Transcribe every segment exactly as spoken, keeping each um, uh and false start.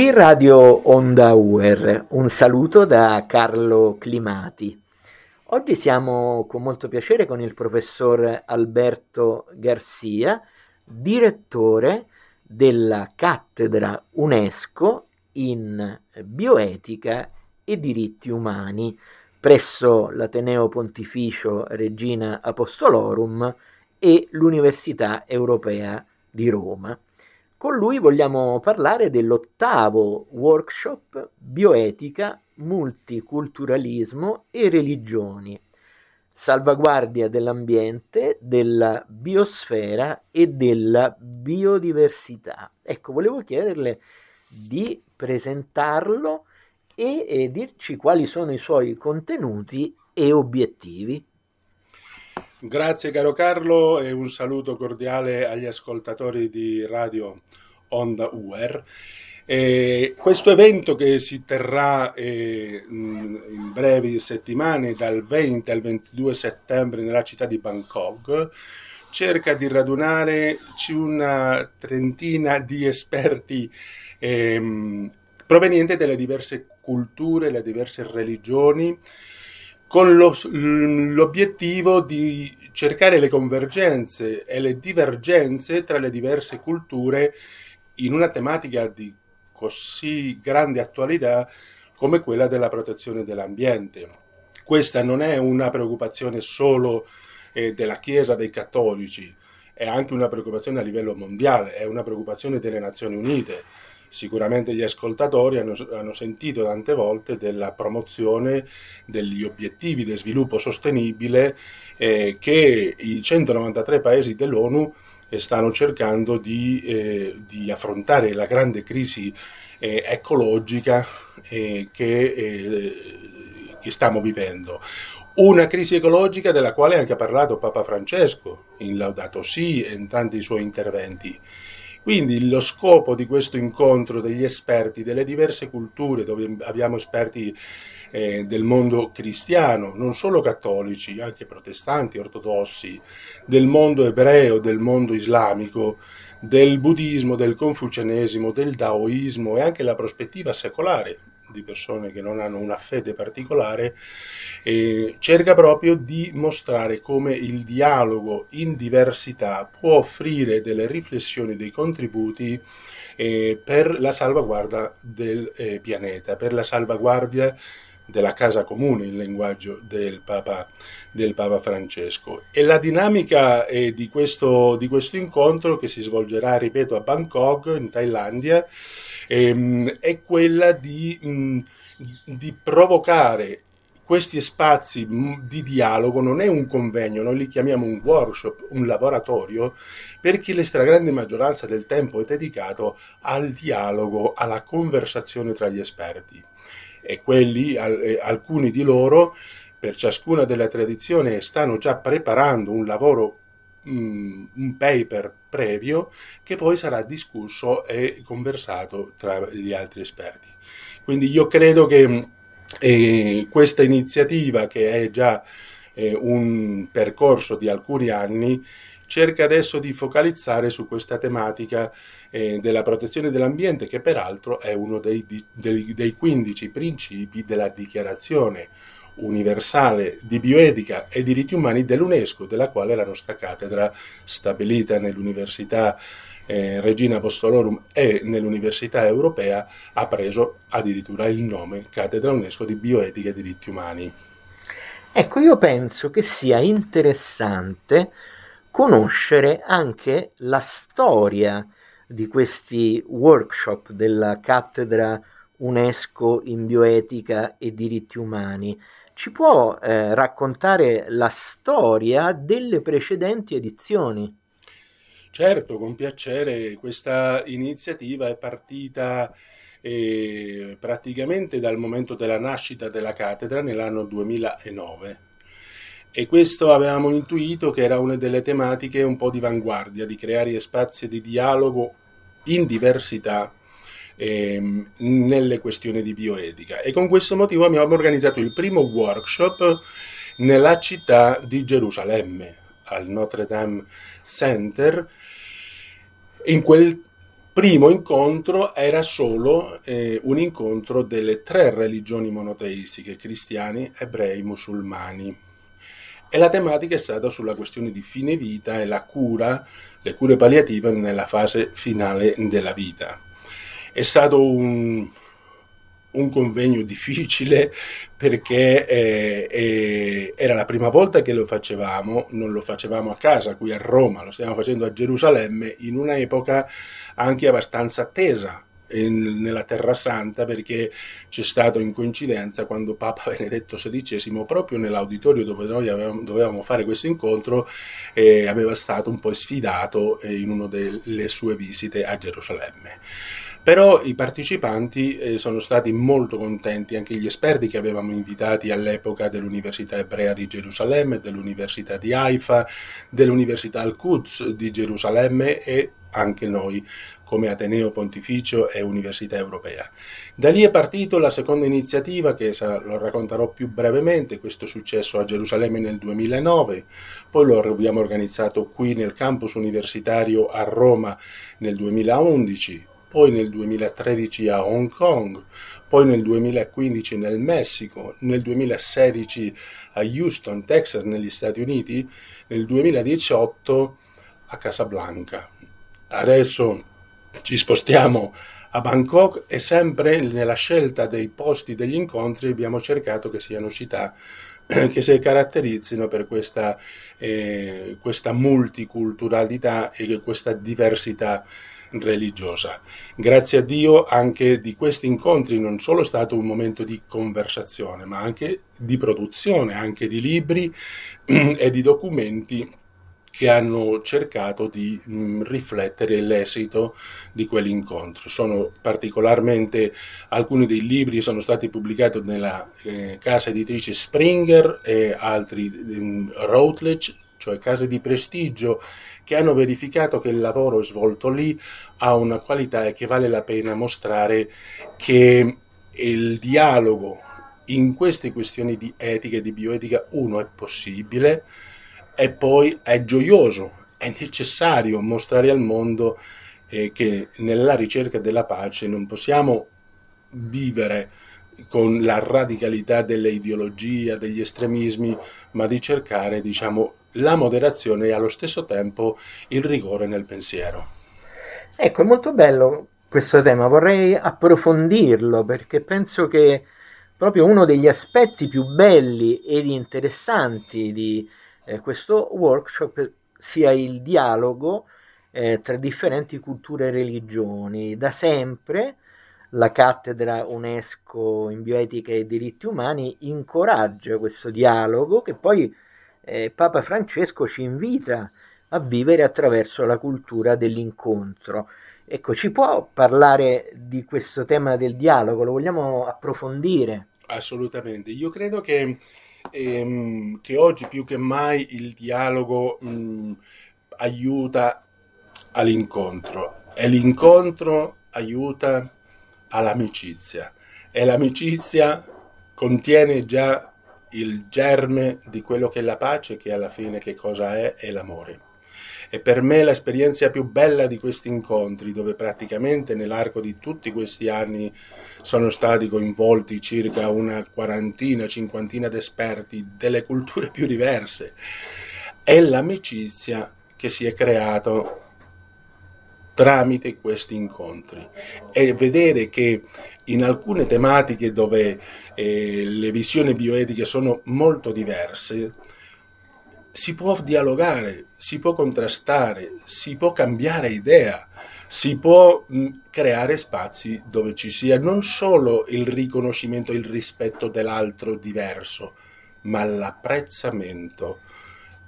Qui Radio Onda U E R, un saluto da Carlo Climati. Oggi siamo con molto piacere con il professor Alberto García, direttore della Cattedra UNESCO in Bioetica e Diritti Umani presso l'Ateneo Pontificio Regina Apostolorum e l'Università Europea di Roma. Con lui vogliamo parlare dell'ottavo workshop Bioetica, Multiculturalismo e Religioni, salvaguardia dell'ambiente, della biosfera e della biodiversità. Ecco, volevo chiederle di presentarlo e, e dirci quali sono i suoi contenuti e obiettivi. Grazie caro Carlo e un saluto cordiale agli ascoltatori di Radio Onda U E R. Eh, questo evento che si terrà eh, in brevi settimane dal venti al ventidue settembre nella città di Bangkok cerca di radunare una trentina di esperti eh, provenienti dalle diverse culture, dalle diverse religioni, con lo, l'obiettivo di cercare le convergenze e le divergenze tra le diverse culture in una tematica di così grande attualità come quella della protezione dell'ambiente. Questa non è una preoccupazione solo eh, della Chiesa, dei cattolici, è anche una preoccupazione a livello mondiale, è una preoccupazione delle Nazioni Unite. Sicuramente gli ascoltatori hanno, hanno sentito tante volte della promozione degli obiettivi di sviluppo sostenibile eh, che i centonovantatré paesi dell'ONU stanno cercando di, eh, di affrontare la grande crisi eh, ecologica eh, che, eh, che stiamo vivendo. Una crisi ecologica della quale ha anche parlato Papa Francesco in Laudato Si e in tanti suoi interventi. Quindi lo scopo di questo incontro degli esperti delle diverse culture, dove abbiamo esperti eh, del mondo cristiano, non solo cattolici, anche protestanti, ortodossi, del mondo ebreo, del mondo islamico, del buddismo, del confucianesimo, del daoismo e anche la prospettiva secolare di persone che non hanno una fede particolare, eh, cerca proprio di mostrare come il dialogo in diversità può offrire delle riflessioni, dei contributi eh, per la salvaguardia del eh, pianeta, per la salvaguardia della casa comune, in linguaggio del Papa, del Papa Francesco. E la dinamica eh, di, questo, di questo incontro, che si svolgerà, ripeto, a Bangkok, in Thailandia, ehm, è quella di, mh, di provocare questi spazi di dialogo. Non è un convegno, noi li chiamiamo un workshop, un laboratorio, perché la stragrande maggioranza del tempo è dedicato al dialogo, alla conversazione tra gli esperti. E quelli, alcuni di loro, per ciascuna della tradizione, stanno già preparando un lavoro, un paper previo, che poi sarà discusso e conversato tra gli altri esperti. Quindi io credo che eh, questa iniziativa, che è già eh, un percorso di alcuni anni, cerca adesso di focalizzare su questa tematica eh, della protezione dell'ambiente, che peraltro è uno dei, dei, dei quindici principi della Dichiarazione Universale di Bioetica e Diritti Umani dell'UNESCO, della quale la nostra cattedra, stabilita nell'Università eh, Regina Apostolorum e nell'Università Europea, ha preso addirittura il nome Cattedra UNESCO di Bioetica e Diritti Umani. Ecco, io penso che sia interessante conoscere anche la storia di questi workshop della Cattedra UNESCO in Bioetica e Diritti Umani. Ci può eh, raccontare la storia delle precedenti edizioni? Certo, con piacere. Questa iniziativa è partita eh, praticamente dal momento della nascita della cattedra nell'anno duemilanove. E questo avevamo intuito che era una delle tematiche un po' di vanguardia, di creare spazi di dialogo in diversità ehm, nelle questioni di bioetica. E con questo motivo abbiamo organizzato il primo workshop nella città di Gerusalemme, al Notre Dame Center, in quel primo incontro era solo eh, un incontro delle tre religioni monoteistiche, cristiani, ebrei, musulmani. E la tematica è stata sulla questione di fine vita e la cura, le cure palliative nella fase finale della vita. È stato un, un convegno difficile perché eh, eh, era la prima volta che lo facevamo, non lo facevamo a casa qui a Roma, lo stiamo facendo a Gerusalemme in un'epoca anche abbastanza attesa in, nella Terra Santa, perché c'è stato in coincidenza quando Papa Benedetto sedicesimo, proprio nell'auditorio dove noi avevamo, dovevamo fare questo incontro, eh, aveva stato un po' sfidato eh, in una delle sue visite a Gerusalemme. Però i partecipanti eh, sono stati molto contenti, anche gli esperti che avevamo invitati all'epoca dell'Università Ebrea di Gerusalemme, dell'Università di Haifa, dell'Università Al-Quds di Gerusalemme e anche noi come Ateneo Pontificio e Università Europea. Da lì è partito la seconda iniziativa, che sarà, lo racconterò più brevemente. Questo è successo a Gerusalemme nel duemilanove, poi lo abbiamo organizzato qui nel campus universitario a Roma nel duemilaundici, poi nel duemilatredici a Hong Kong, poi nel duemilaquindici nel Messico, nel duemilasedici a Houston, Texas, negli Stati Uniti, nel duemiladiciotto a Casablanca. Adesso ci spostiamo a Bangkok e sempre nella scelta dei posti degli incontri abbiamo cercato che siano città che si caratterizzino per questa, eh, questa multiculturalità e questa diversità religiosa. Grazie a Dio anche di questi incontri non solo è stato un momento di conversazione, ma anche di produzione, anche di libri e di documenti che hanno cercato di mh, riflettere l'esito di quell'incontro. Sono particolarmente, alcuni dei libri sono stati pubblicati nella eh, casa editrice Springer e altri mh, Routledge, cioè case di prestigio che hanno verificato che il lavoro svolto lì ha una qualità e che vale la pena mostrare che il dialogo in queste questioni di etica e di bioetica, uno, è possibile e poi è gioioso, è necessario mostrare al mondo eh, che nella ricerca della pace non possiamo vivere con la radicalità dell'ideologia, degli estremismi, ma di cercare, diciamo, la moderazione e allo stesso tempo il rigore nel pensiero. Ecco, è molto bello questo tema, vorrei approfondirlo perché penso che proprio uno degli aspetti più belli ed interessanti di eh, questo workshop sia il dialogo eh, tra differenti culture e religioni. Da sempre la Cattedra UNESCO in Bioetica e Diritti Umani incoraggia questo dialogo che poi Eh, Papa Francesco ci invita a vivere attraverso la cultura dell'incontro. Ecco, ci può parlare di questo tema del dialogo? Lo vogliamo approfondire? Assolutamente. Io credo che, ehm, che oggi più che mai il dialogo mh, aiuta all'incontro e l'incontro aiuta all'amicizia e l'amicizia contiene già il germe di quello che è la pace, che alla fine che cosa è? È l'amore. E per me l'esperienza più bella di questi incontri, dove praticamente nell'arco di tutti questi anni sono stati coinvolti circa una quarantina, cinquantina di esperti delle culture più diverse, è l'amicizia che si è creata tramite questi incontri e vedere che in alcune tematiche dove eh, le visioni bioetiche sono molto diverse si può dialogare, si può contrastare, si può cambiare idea, si può mh, creare spazi dove ci sia non solo il riconoscimento e il rispetto dell'altro diverso, ma l'apprezzamento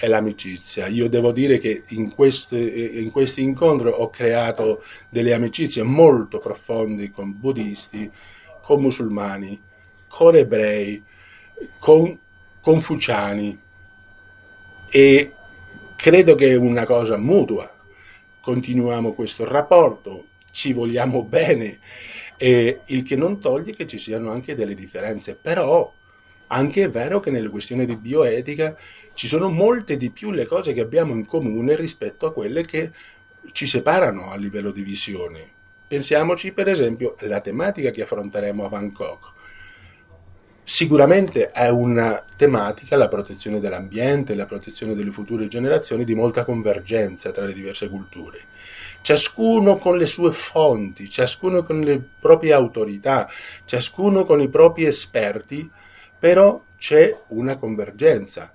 è l'amicizia. Io devo dire che in, queste, in questi incontri ho creato delle amicizie molto profonde con buddisti, con musulmani, con ebrei, con confuciani e credo che è una cosa mutua. Continuiamo questo rapporto, ci vogliamo bene, e il che non toglie che ci siano anche delle differenze, però anche è vero che nelle questioni di bioetica ci sono molte di più le cose che abbiamo in comune rispetto a quelle che ci separano a livello di visione. Pensiamoci per esempio alla tematica che affronteremo a Bangkok. Sicuramente è una tematica, la protezione dell'ambiente, la protezione delle future generazioni, di molta convergenza tra le diverse culture. Ciascuno con le sue fonti, ciascuno con le proprie autorità, ciascuno con i propri esperti, però c'è una convergenza.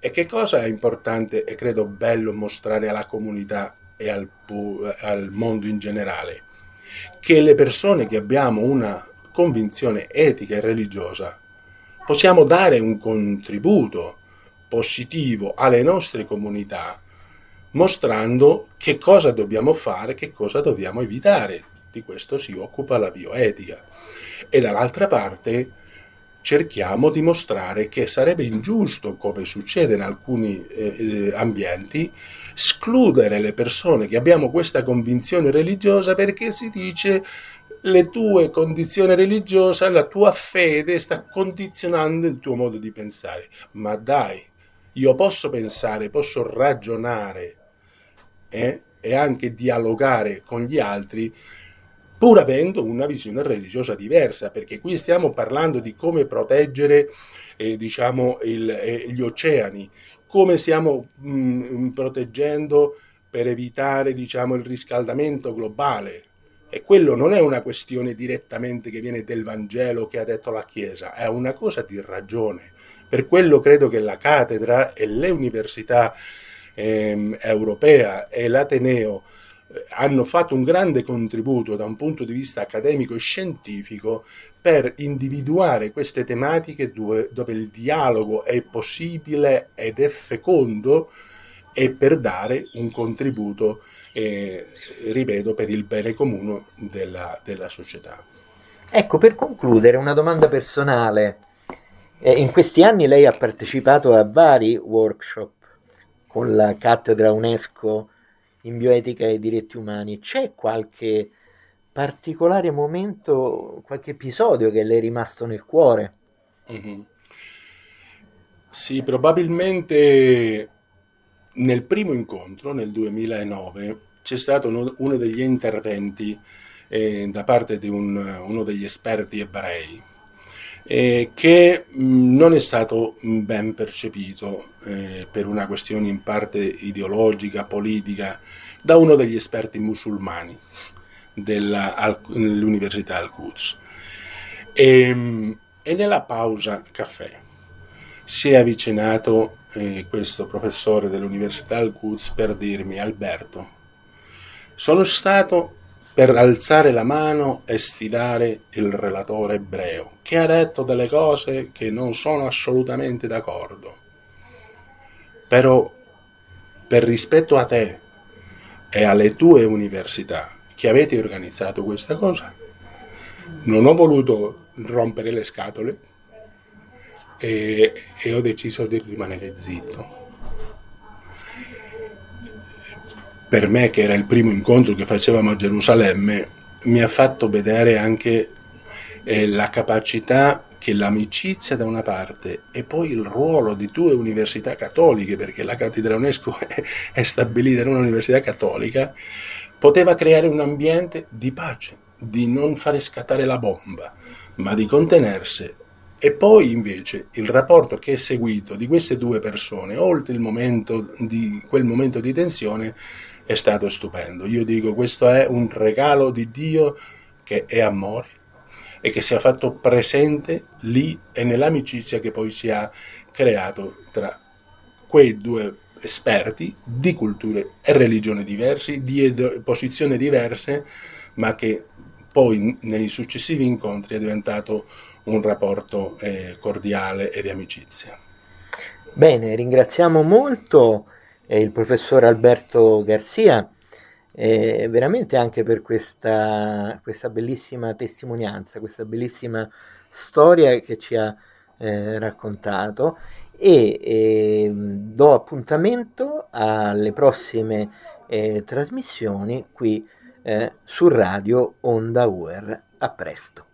E che cosa è importante e credo bello mostrare alla comunità e al, al mondo in generale? Che le persone che abbiamo una convinzione etica e religiosa possiamo dare un contributo positivo alle nostre comunità, mostrando che cosa dobbiamo fare, che cosa dobbiamo evitare. Di questo si occupa la bioetica. E dall'altra parte cerchiamo di mostrare che sarebbe ingiusto, come succede in alcuni eh, ambienti, escludere le persone che abbiamo questa convinzione religiosa perché si dice le tue condizioni religiose, la tua fede sta condizionando il tuo modo di pensare. Ma dai, io posso pensare, posso ragionare eh, e anche dialogare con gli altri pur avendo una visione religiosa diversa, perché qui stiamo parlando di come proteggere eh, diciamo il, eh, gli oceani, come stiamo mh, proteggendo per evitare diciamo il riscaldamento globale. E quello non è una questione direttamente che viene del Vangelo che ha detto la Chiesa, è una cosa di ragione. Per quello credo che la cattedra e le università eh, europea e l'Ateneo hanno fatto un grande contributo da un punto di vista accademico e scientifico per individuare queste tematiche dove, dove il dialogo è possibile ed è fecondo, e per dare un contributo, eh, ripeto, per il bene comune della, della società. Ecco, per concludere, una domanda personale. Eh, in questi anni lei ha partecipato a vari workshop con la Cattedra UNESCO in Bioetica e Diritti Umani. C'è qualche particolare momento, qualche episodio che le è rimasto nel cuore? Mm-hmm. Sì, probabilmente nel primo incontro, nel duemilanove, c'è stato uno, uno degli interventi eh, da parte di un, uno degli esperti ebrei eh, che mh, non è stato ben percepito eh, per una questione in parte ideologica, politica, da uno degli esperti musulmani della, dell'Università Al-Quds. E, e nella pausa caffè si è avvicinato eh, questo professore dell'Università Al-Quds per dirmi: Alberto, sono stato per alzare la mano e sfidare il relatore ebreo, che ha detto delle cose che non sono assolutamente d'accordo, però per rispetto a te e alle tue università che avete organizzato questa cosa, non ho voluto rompere le scatole, E, e ho deciso di rimanere zitto. Per me, che era il primo incontro che facevamo a Gerusalemme, mi ha fatto vedere anche eh, la capacità che l'amicizia da una parte e poi il ruolo di due università cattoliche, perché la Cattedra UNESCO è, è stabilita in un'università cattolica, poteva creare un ambiente di pace, di non fare scattare la bomba, ma di contenersi. E poi invece il rapporto che è seguito di queste due persone, oltre il momento di, quel momento di tensione, è stato stupendo. Io dico, questo è un regalo di Dio che è amore e che si è fatto presente lì e nell'amicizia che poi si è creato tra quei due esperti di culture e religioni diverse, di posizioni diverse, ma che poi nei successivi incontri è diventato un rapporto eh, cordiale e di amicizia. Bene, ringraziamo molto eh, il professor Alberto Garcia, eh, veramente anche per questa, questa bellissima testimonianza, questa bellissima storia che ci ha eh, raccontato, e eh, do appuntamento alle prossime eh, trasmissioni qui eh, su Radio Onda U E R. A presto.